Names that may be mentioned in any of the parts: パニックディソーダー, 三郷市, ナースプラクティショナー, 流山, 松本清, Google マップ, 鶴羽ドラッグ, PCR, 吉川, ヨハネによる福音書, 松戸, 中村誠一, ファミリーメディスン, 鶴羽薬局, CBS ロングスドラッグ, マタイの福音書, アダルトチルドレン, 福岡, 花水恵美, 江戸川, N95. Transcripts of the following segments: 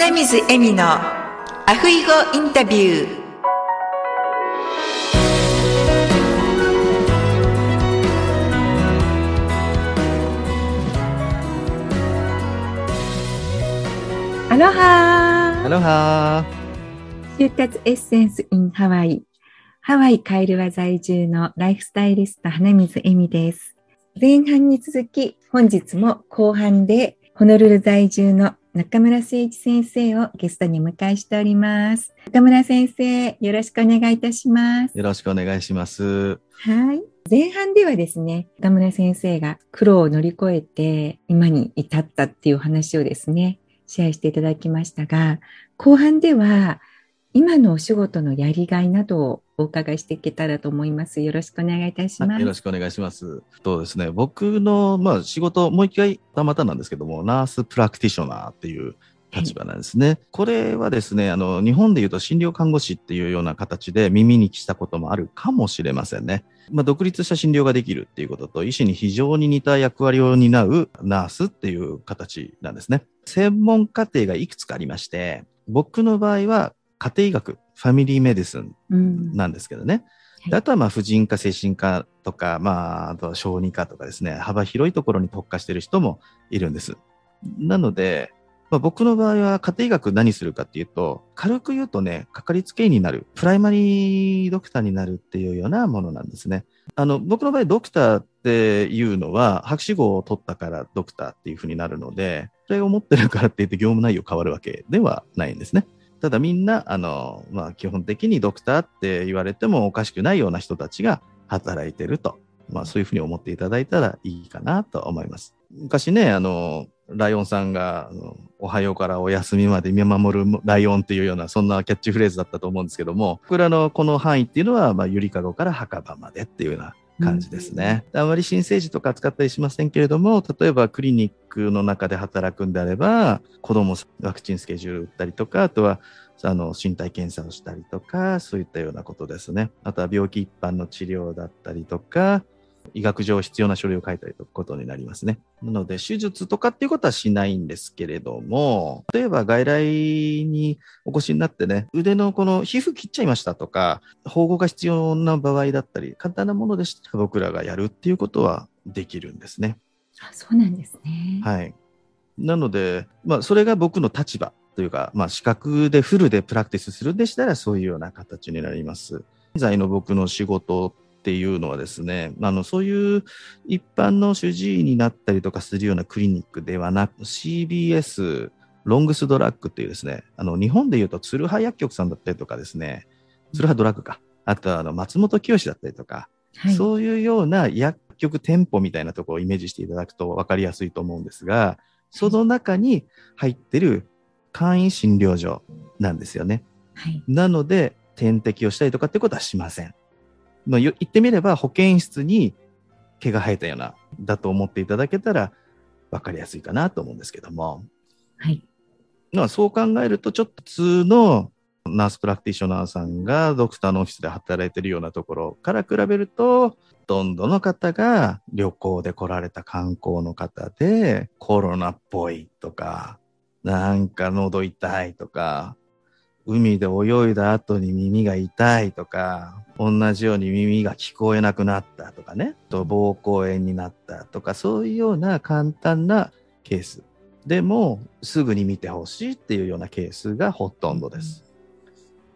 花水恵美のアフイゴインタビュー。アロハー。アロハー。就活エッセンスインハワイ。ハワイカイルワ在住のライフスタイリスト花水恵美です。前半に続き本日も後半でホノルル在住の中村誠一先生をゲストにお迎えしております。中村先生、よろしくお願いいたします。よろしくお願いします。はい、前半ではですね、中村先生が苦労を乗り越えて今に至ったっていう話をですね、シェアしていただきましたが、後半では今のお仕事のやりがいなどをお伺いしていけたらと思います。よろしくお願いいたします。よろしくお願いします。そうですね、僕の、仕事、もう一回たまたなんですけども、ナースプラクティショナーっていう立場なんですね。はい、これはですね、日本でいうと診療看護師っていうような形で耳にしたこともあるかもしれませんね。独立した診療ができるっていうことと、医師に非常に似た役割を担うナースっていう形なんですね。専門課程がいくつかありまして、僕の場合は家庭医学、ファミリーメディスンなんですけどね、うん、あとは婦人科、精神科とか、あとは小児科とかですね、幅広いところに特化している人もいるんです。なので、僕の場合は家庭医学何するかっていうと、軽く言うとね、かかりつけ医になる、プライマリードクターになるっていうようなものなんですね。僕の場合ドクターっていうのは博士号を取ったからドクターっていうふうになるので、それを持ってるからって言って業務内容変わるわけではないんですね。ただみんな基本的にドクターって言われてもおかしくないような人たちが働いてると、そういうふうに思っていただいたらいいかなと思います。昔ね、ライオンさんがおはようからお休みまで見守るライオンっていうような、そんなキャッチフレーズだったと思うんですけども、僕らのこの範囲っていうのはゆりかごから墓場までっていうような感じですね。あまり新生児とか扱ったりしませんけれども、例えばクリニックの中で働くんであれば、子供ワクチンスケジュール打ったりとか、あとは身体検査をしたりとか、そういったようなことですね。あとは病気一般の治療だったりとか、医学上必要な書類を書いたりということになりますね。なので手術とかっていうことはしないんですけれども、例えば外来にお越しになってね、腕のこの皮膚切っちゃいましたとか、縫合が必要な場合だったり、簡単なものでしたら僕らがやるっていうことはできるんですね。あ、そうなんですね。はい。なので、それが僕の立場というか、資格でフルでプラクティスするんでしたらそういうような形になります。現在の僕の仕事っていうのはですね、そういう一般の主治医になったりとかするようなクリニックではなく、 CBS ロングスドラッグっていうですね、日本でいうと鶴羽薬局さんだったりとかですね、鶴羽ドラッグか、あとは松本清だったりとか、はい、そういうような薬局店舗みたいなところをイメージしていただくと分かりやすいと思うんですが、その中に入ってる簡易診療所なんですよね。はい、なので点滴をしたりとかってことはしません。言ってみれば保健室に毛が生えたようなだと思っていただけたら分かりやすいかなと思うんですけども、はい、そう考えるとちょっと普通のナースプラクティショナーさんがドクターのオフィスで働いているようなところから比べると、ほとんどの方が旅行で来られた観光の方で、コロナっぽいとか、なんか喉痛いとか、海で泳いだ後に耳が痛いとか、同じように耳が聞こえなくなったとかね、と膀胱炎になったとか、そういうような簡単なケースでもすぐに見てほしいっていうようなケースがほとんどです。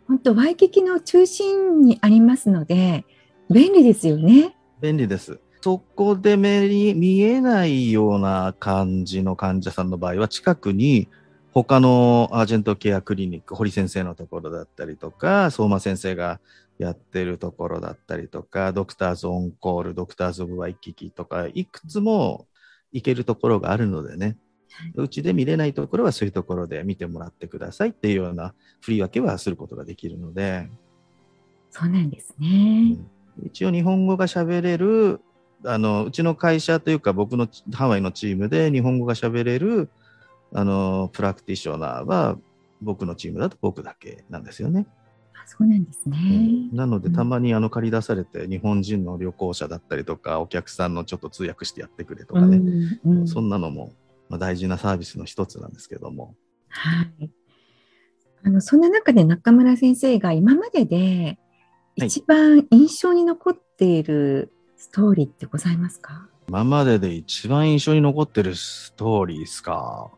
本当、ワイキキの中心にありますので便利ですよね。便利です。そこで目に見えないような感じの患者さんの場合は、近くに他のアージェントケアクリニック、堀先生のところだったりとか、相馬先生がやってるところだったりとか、ドクターズオンコール、ドクターズオブワイキキとか、いくつも行けるところがあるのでね、うちで見れないところはそういうところで見てもらってくださいっていうような振り分けはすることができるので。そうなんですね。一応日本語が喋れる、うちの会社というか僕のハワイのチームで日本語が喋れるプラクティショナーは僕のチームだと僕だけなんですよね。あ、そうなんですね。なのでたまに借り出されて、日本人の旅行者だったりとかお客さんのちょっと通訳してやってくれとかね、そんなのも大事なサービスの一つなんですけども。はい、そんな中で中村先生が今までで一番印象に残っているストーリーってございますか？今までで一番印象に残ってるストーリーですか？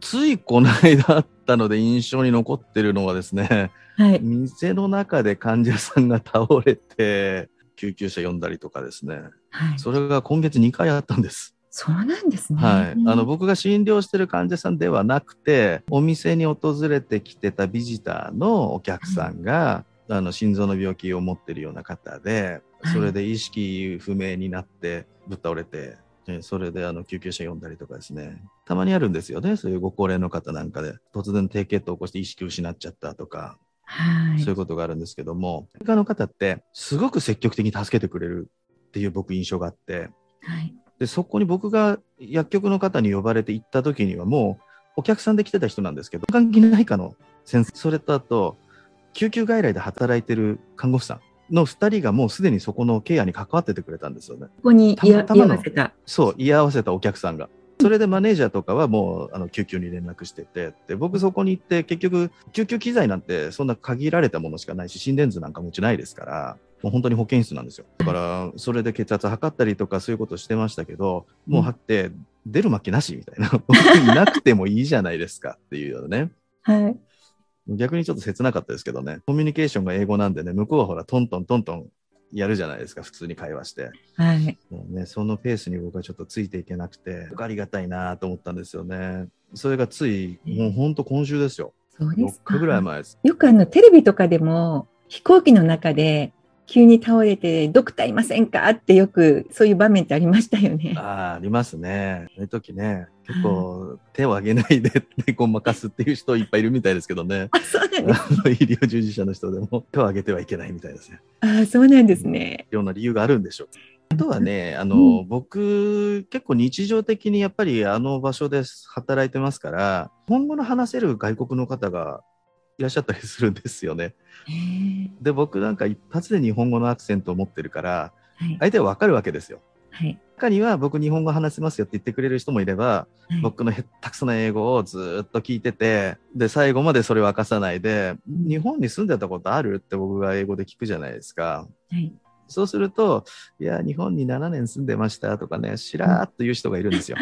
ついこの間あったので印象に残ってるのはですね、はい、店の中で患者さんが倒れて救急車呼んだりとかですね、はい、それが今月2回あったんです。そうなんですね、はい、僕が診療してる患者さんではなくてお店に訪れてきてたビジターのお客さんが、はい、心臓の病気を持ってるような方で、それで意識不明になってぶっ倒れて、それで救急車呼んだりとかですね、たまにあるんですよね。そういうご高齢の方なんかで突然低血糖を起こして意識失っちゃったとか、はい、そういうことがあるんですけども、アメリカの方ってすごく積極的に助けてくれるっていう僕印象があって、はい、でそこに僕が薬局の方に呼ばれて行った時にはもうお客さんで来てた人なんですけど、眼科内科の先生、それとあと救急外来で働いてる看護婦さんの2人がもうすでにそこのケアに関わっててくれたんですよね。ここに居合わせたお客さんが、それでマネージャーとかはもう救急に連絡してて、で僕そこに行って結局救急機材なんてそんな限られたものしかないし、心電図なんかもちないですから、もう本当に保健室なんですよ。だからそれで血圧測ったりとかそういうことしてましたけど、もうはって、うん、出る負けなしみたいな僕になくてもいいじゃないですかっていうよねはい、逆にちょっと切なかったですけどね。コミュニケーションが英語なんでね、向こうはほらトントントントンやるじゃないですか、普通に会話して、はいね、そのペースに僕はちょっとついていけなくて、ありがたいなと思ったんですよね。それがついもうほんと今週ですよ。そうですか。6ぐらい前です。よくテレビとかでも飛行機の中で急に倒れてドクターいませんかってよくそういう場面ってありましたよね。ありますね。そういう時ね、結構手を挙げないでごまかすっていう人いっぱいいるみたいですけどね。あ、そうなんです。医療従事者の人でも手を挙げてはいけないみたいですね。あ、そうなんですね。いろんな理由があるんでしょう。あとはね、うん、僕結構日常的にやっぱり場所で働いてますから、今後の話せる外国の方がいらっしゃったりするんですよね。で僕なんか一発で日本語のアクセントを持ってるから、はい、相手は分かるわけですよ、はい、中には僕日本語話せますよって言ってくれる人もいれば、はい、僕の下手くそな英語をずっと聞いてて、で最後までそれを明かさないで、日本に住んでたことあるって僕が英語で聞くじゃないですか、はい、そうするといや日本に7年住んでましたとかね、しらーっと言う人がいるんですよ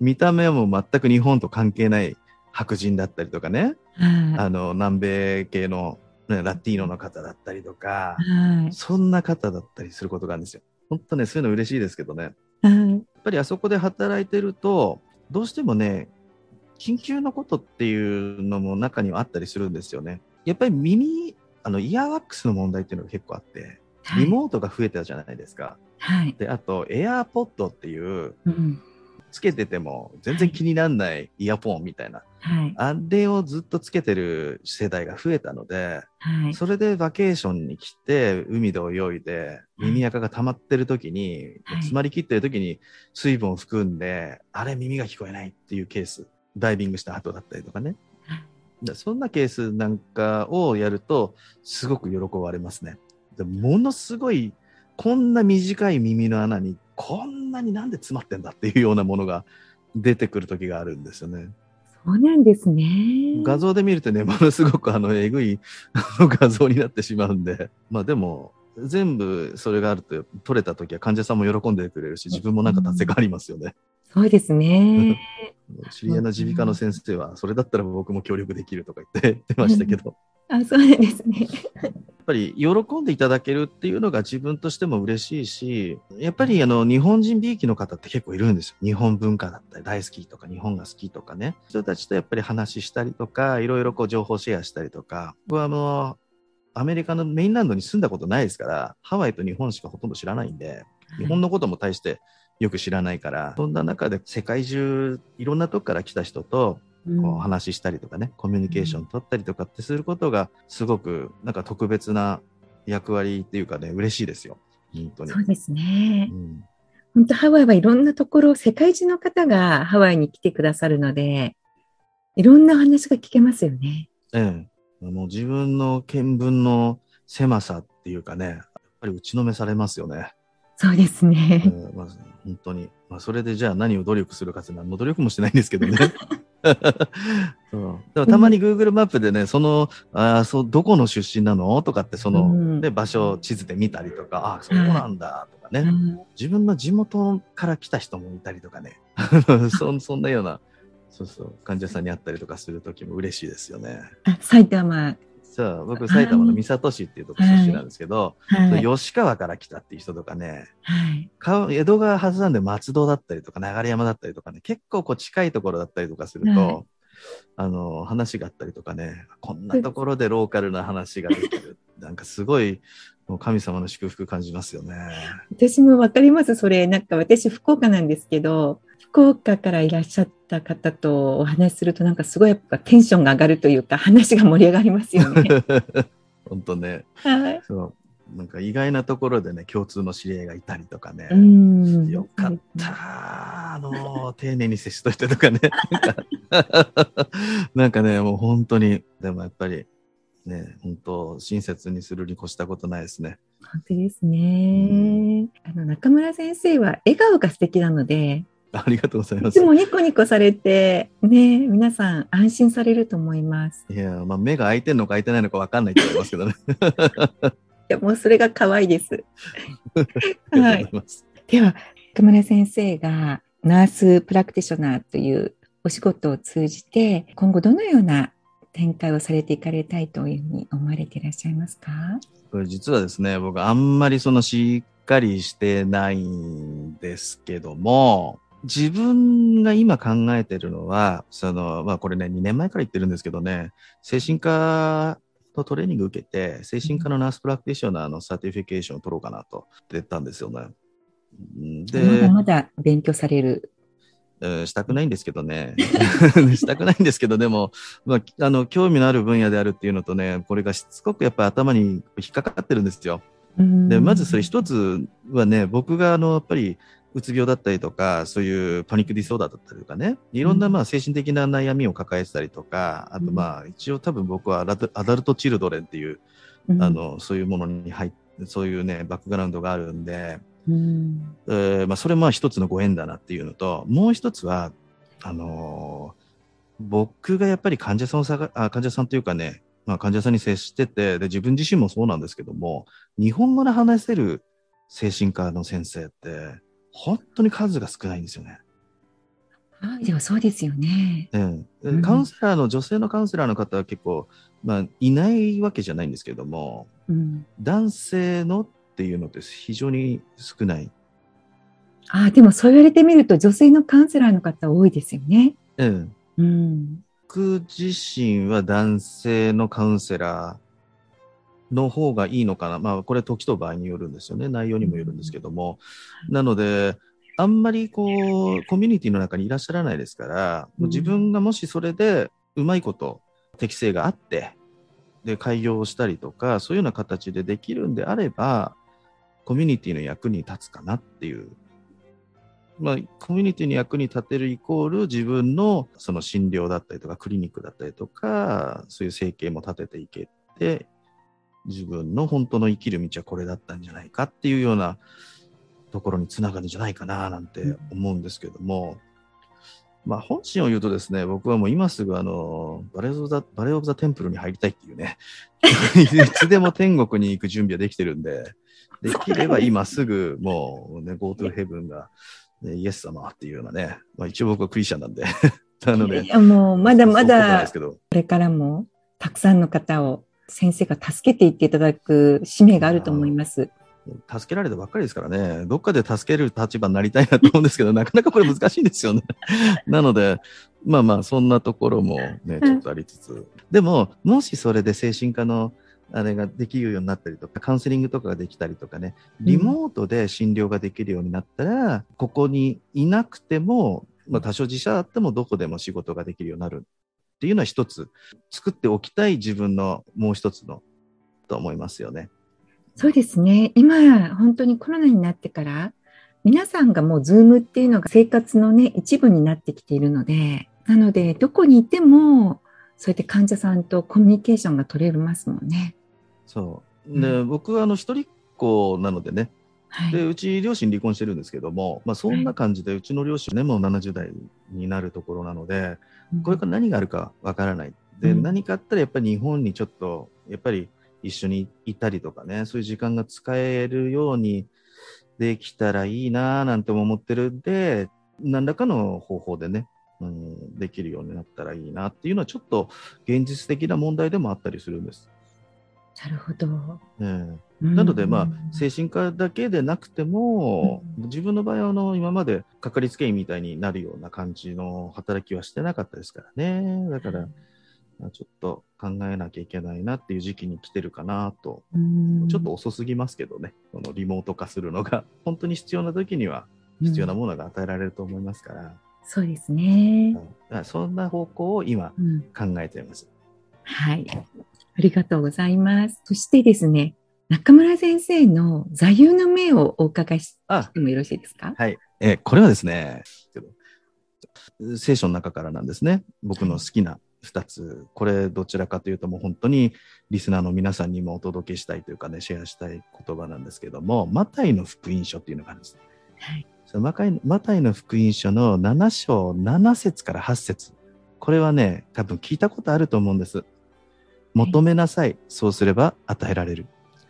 見た目はもう全く日本と関係ない白人だったりとかね、はい、南米系の、ね、ラティーノの方だったりとか、はい、そんな方だったりすることがあるんですよ。本当ね、そういうの嬉しいですけどね、はい、やっぱりあそこで働いてるとどうしてもね、緊急のことっていうのも中にはあったりするんですよね。やっぱりイヤーワックスの問題っていうのが結構あって、はい、リモートが増えたじゃないですか、はい、であとエアーポッドっていう、うん、つけてても全然気にならないイヤポンみたいな、はい、あれをずっとつけてる世代が増えたので、はい、それでバケーションに来て海で泳いで耳垢が溜まってる時に、はい、詰まりきってる時に水分を含んで、あれ耳が聞こえないっていうケース、ダイビングした後だったりとかね、はい、そんなケースなんかをやるとすごく喜ばれますね。でものすごい、こんな短い耳の穴にこんなになんで詰まってんだっていうようなものが出てくる時があるんですよね。そうなんですね。画像で見るとね、ものすごくえぐい画像になってしまうんで、まあでも全部それがあると取れた時は患者さんも喜んでくれるし、自分もなんか達成感ありますよね。そうですね知り合いの耳鼻科の先生はそれだったら僕も協力できるとか言ってましたけどあ、そうですねやっぱり喜んでいただけるっていうのが自分としても嬉しいし、やっぱり日本人美意気の方って結構いるんですよ。日本文化だったり大好きとか日本が好きとかね、人たちとやっぱり話したりとかいろいろ情報シェアしたりとか、僕はアメリカのメインランドに住んだことないですから、ハワイと日本しかほとんど知らないんで、日本のことも大してよく知らないから、そんな中で世界中いろんなとこから来た人とこう話したりとかね、コミュニケーション取ったりとかってすることがすごくなんか特別な役割っていうかね、嬉しいですよ本当に。そうですね、うん、本当ハワイはいろんなところ、世界中の方がハワイに来てくださるので、いろんな話が聞けますよね。ええ、もう自分の見聞の狭さっていうかね、やっぱり打ちのめされますよね。そうですね、まあ、本当に、まあ、それでじゃあ何を努力するかっていうのはもう努力もしてないんですけどねうん、でもたまに Google マップでね、そのどこの出身なのとかってその、うん、で場所を地図で見たりとか、あ、そうなんだとかね、うん、自分の地元から来た人もいたりとかねそんなようなそうそう患者さんに会ったりとかするときも嬉しいですよね。あ、埼玉、そう僕埼玉の三郷市っていうところ出身なんですけど、はいはい、吉川から来たっていう人とかね、はい、江戸川挟んで松戸だったりとか流山だったりとかね、結構こう近いところだったりとかすると、はい、話があったりとかね、こんなところでローカルな話ができるなんかすごいもう神様の祝福感じますよね。私も分かります。それなんか私福岡なんですけど、福岡からいらっしゃった方とお話しするとなんかすごいやっぱテンションが上がるというか、話が盛り上がりますよね本当ね、はい、そうなんか意外なところでね共通の知り合いがいたりとかね、よかった、丁寧に接しといてとかねなんかねもう本当にでもやっぱりね本当親切にするに越したことないですね。本当ですね、中村先生は笑顔が素敵なので、ありがとうございます。いつもニコニコされて、ね、皆さん安心されると思います。いや、まあ、目が開いてるのか開いてないのか分かんないと思いますけどね。いや、もうそれが可愛いです。はい。では、中村先生がナースプラクティショナーというお仕事を通じて、今後どのような展開をされていかれたいというふうに思われていらっしゃいますか？これ実はですね、僕あんまりそのしっかりしてないんですけども、自分が今考えてるのは、まあこれね、2年前から言ってるんですけどね、精神科のトレーニング受けて、精神科のナースプラクティショナーのサーティフィケーションを取ろうかなと言ったんですよね。で、まだまだ勉強される。したくないんですけどね。したくないんですけど、でも、まあ、興味のある分野であるっていうのとね、これがしつこくやっぱり頭に引っかかってるんですよ。で、まずそれ一つはね、僕がやっぱり、うつ病だったりとか、そういうパニックディソーダーだったりとかね、いろんなまあ精神的な悩みを抱えてたりとか、あとまあ一応多分僕はアダルトチルドレンっていう、そういうものに入って、そういうね、バックグラウンドがあるんで、まあそれも一つのご縁だなっていうのと、もう一つは、僕がやっぱり患者さんというかね、まあ患者さんに接してて、で、自分自身もそうなんですけども、日本語で話せる精神科の先生って、本当に数が少ないんですよね。あ、でもそうですよね。カウンセラーの女性のカウンセラーの方は結構、まあ、いないわけじゃないんですけども、男性のっていうのって非常に少ない。あ、でもそう言われてみると女性のカウンセラーの方多いですよね。僕自身は男性のカウンセラーの方がいいのかな。まあこれ時と場合によるんですよね。内容にもよるんですけども。なので、あんまりこう、コミュニティの中にいらっしゃらないですから、自分がもしそれでうまいこと適性があって、で、開業をしたりとか、そういうような形でできるんであれば、コミュニティの役に立つかなっていう。まあ、コミュニティに役に立てるイコール自分のその診療だったりとか、クリニックだったりとか、そういう生計も立てていけて、自分の本当の生きる道はこれだったんじゃないかっていうようなところにつながるんじゃないかななんて思うんですけども、まあ本心を言うとですね、僕はもう今すぐバレーオブザテンプルに入りたいっていうねいつでも天国に行く準備はできてるんで、できれば今すぐもうね Go to Heaven が、ね、イエス様っていうようなね、まあ、一応僕はクリスチャンなんでなので、いやもうまだまだこれからもたくさんの方を先生が助けていっていただく使命があると思います。助けられたばっかりですからね、どっかで助ける立場になりたいなと思うんですけどなかなかこれ難しいんですよねなのでまあまあそんなところもねちょっとありつつ、でももしそれで精神科のあれができるようになったりとか、カウンセリングとかができたりとかね、リモートで診療ができるようになったら、ここにいなくても、まあ、多少自社あってもどこでも仕事ができるようになるっていうのは一つ作っておきたい自分のもう一つのと思いますよね。そうですね。今本当にコロナになってから皆さんがもうズームっていうのが生活のね一部になってきているので、なのでどこにいてもそうやって患者さんとコミュニケーションが取れますもんね。そう。で、僕は一人っ子なのでね、はい、でうち両親離婚してるんですけども、まあ、そんな感じでうちの両親ね、もう70代になるところなので、これから何があるかわからないで、うん、何かあったらやっぱり日本にちょっとやっぱり一緒にいたりとかね、そういう時間が使えるようにできたらいいななんても思ってるんで、何らかの方法でね、うん、できるようになったらいいなっていうのはちょっと現実的な問題でもあったりするんです。なるほど、なので、まあ、精神科だけでなくても、自分の場合は今までかかりつけ医みたいになるような感じの働きはしてなかったですからね。だから、ちょっと考えなきゃいけないなっていう時期に来てるかなと。ちょっと遅すぎますけどね、このリモート化するのが本当に必要な時には必要なものが与えられると思いますから、そうですね、そんな方向を今考えています、はい、ありがとうございます。そしてですね、中村先生の座右の銘をお伺いしてもよろしいですか？はい、これはですね、聖書の中からなんですね。僕の好きな2つ、これどちらかというともう本当にリスナーの皆さんにもお届けしたいというかね、シェアしたい言葉なんですけども、マタイの福音書っていうのがあるんです、はい、そのマタイの福音書の7章7節から8節、これはね、多分聞いたことあると思うんです。求めなさい、そうすれば与えられる。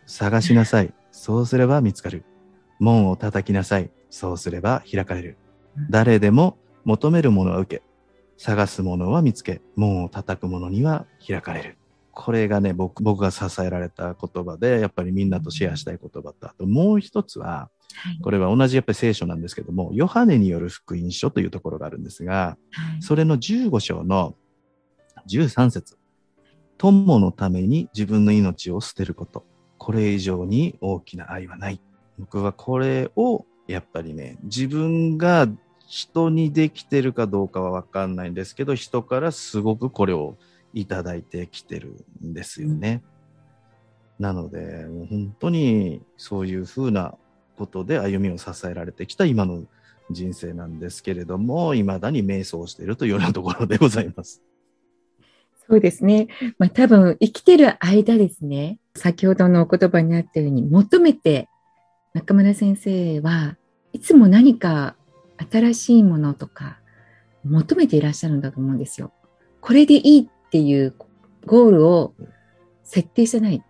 探しなさい、そうすれば見つかる。門を叩きなさい、そうすれば開かれる。誰でも求めるものは受け、探すものは見つけ、門を叩くものには開かれる。これがね、僕が支えられた言葉で、やっぱりみんなとシェアしたい言葉と、あともう一つは、これは同じやっぱり聖書なんですけども、ヨハネによる福音書というところがあるんですが、それの15章の13節、友のために自分の命を捨てること、これ以上に大きな愛はない。僕はこれをやっぱりね、自分が人にできてるかどうかは分かんないんですけど、人からすごくこれをいただいてきてるんですよね、うん、なのでもう本当にそういうふうなことで歩みを支えられてきた今の人生なんですけれども、未だに瞑想しているというようなところでございます。そうですね、まあ、多分生きてる間ですね、先ほどのお言葉にあったように求めて、中村先生はいつも何か新しいものとか求めていらっしゃるんだと思うんですよ。これでいいっていうゴールを設定してない、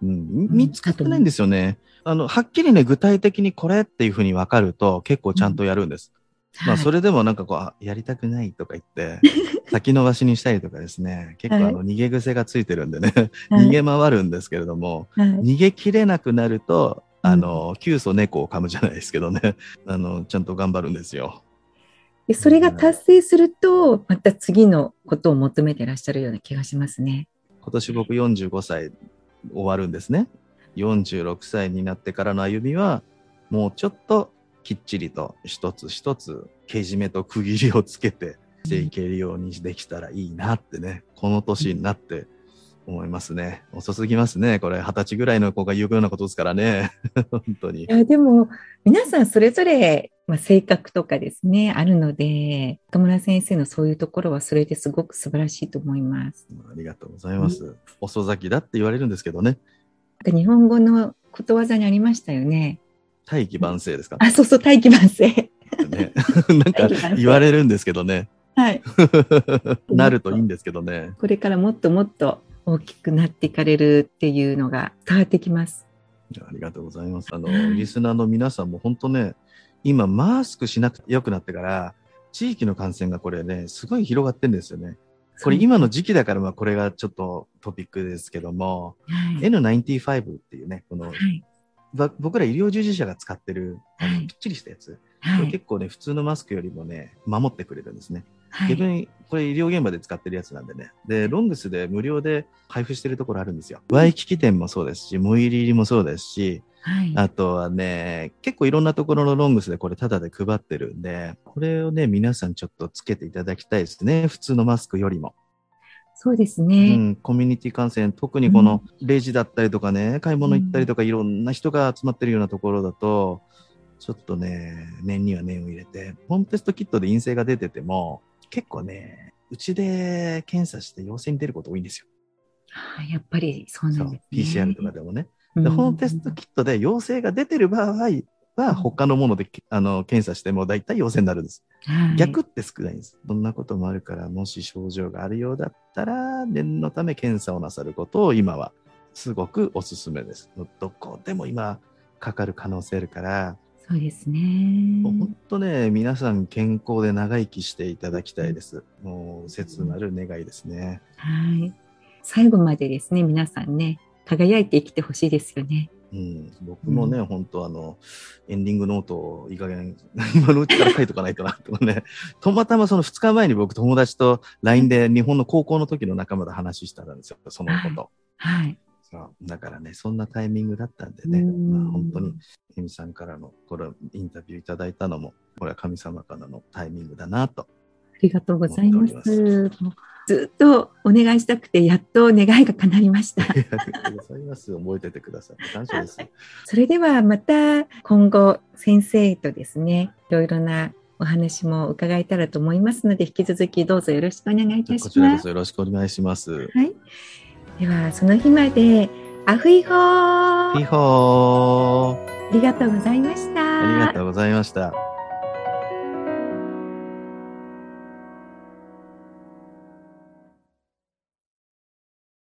見つかってないんですよね。はっきりね、具体的にこれっていうふうに分かると結構ちゃんとやるんです、まあ、それでもなんかこう、やりたくないとか言って先延ばしにしたりとかですね、結構逃げ癖がついてるんでね、逃げ回るんですけれども、逃げきれなくなると窮鼠猫を噛むじゃないですけどね、ちゃんと頑張るんですよ。でそれが達成すると、また次のことを求めてらっしゃるような気がしますね。今年僕45歳終わるんですね。46歳になってからの歩みはもうちょっときっちりと一つ一つけじめと区切りをつけてしていけるようにできたらいいなってね、この年になって思いますね。遅すぎますね、これ20歳ぐらいの子が言うようなことですからね本当に。いやでも皆さんそれぞれ、性格とかですねあるので、中村先生のそういうところはそれですごく素晴らしいと思います。ありがとうございます、遅咲きだって言われるんですけどね、日本語のことわざにありましたよね、大器晩成ですか、そうそう、大器晩成ね、なんか言われるんですけどね、はいなるといいんですけどね。これからもっともっと大きくなっていかれるっていうのが伝わってきます。ありがとうございます。リスナーの皆さんも本当ね、今マスクしなくてよくなってから地域の感染がこれねすごい広がってるんですよね。これ今の時期だから、これがちょっとトピックですけども、N95 っていうね、この、僕ら医療従事者が使ってるぴっちりしたやつ、これ結構ね普通のマスクよりもね守ってくれるんですね、逆にこれ医療現場で使ってるやつなんでね。でロングスで無料で配布してるところあるんですよ。ワイキキ店もそうですし、モイリリもそうですし、あとはね結構いろんなところのロングスでこれタダで配ってるんで、これをね皆さんちょっとつけていただきたいですね、普通のマスクよりも。そうですね、コミュニティ感染、特にこのレジだったりとかね、買い物行ったりとか、いろんな人が集まってるようなところだとちょっとね念には念を入れて、ホームテストキットで陰性が出てても結構ねうちで検査して陽性に出ること多いんですよ。やっぱりそうなんですね。そう PCR とかでもね、でこのテストキットで陽性が出てる場合は他のもので検査しても大体陽性になるんです、はい、逆って少ないんです。そんなこともあるから、もし症状があるようだったら念のため検査をなさることを今はすごくおすすめです。どこでも今かかる可能性あるから。そうですね、本当ね、皆さん健康で長生きしていただきたいです。もう切なる願いですね、はい、最後までですね、皆さんね、輝いて生きてほしいですよね、うん、僕もね、本当エンディングノートをいい加減今のうちから書いとかないとなとかねたまたまその2日前に僕、友達と LINE で日本の高校の時の仲間と話したんですよ、そのこと、はいはい、だからね、そんなタイミングだったんでね、まあ、本当にえみさんからのこれインタビューいただいたのも、これは神様からのタイミングだなと。ありがとうございます。ずっとお願いしたくて、やっと願いが叶いました。ありがとうございます。覚えててください。感謝です。それではまた今後、先生とですね、いろいろなお話も伺えたらと思いますので、引き続きどうぞよろしくお願いいたします。こちらこそよろしくお願いします。はい、ではその日まで、アフイホー。ありがとうございました。ありがとうございました。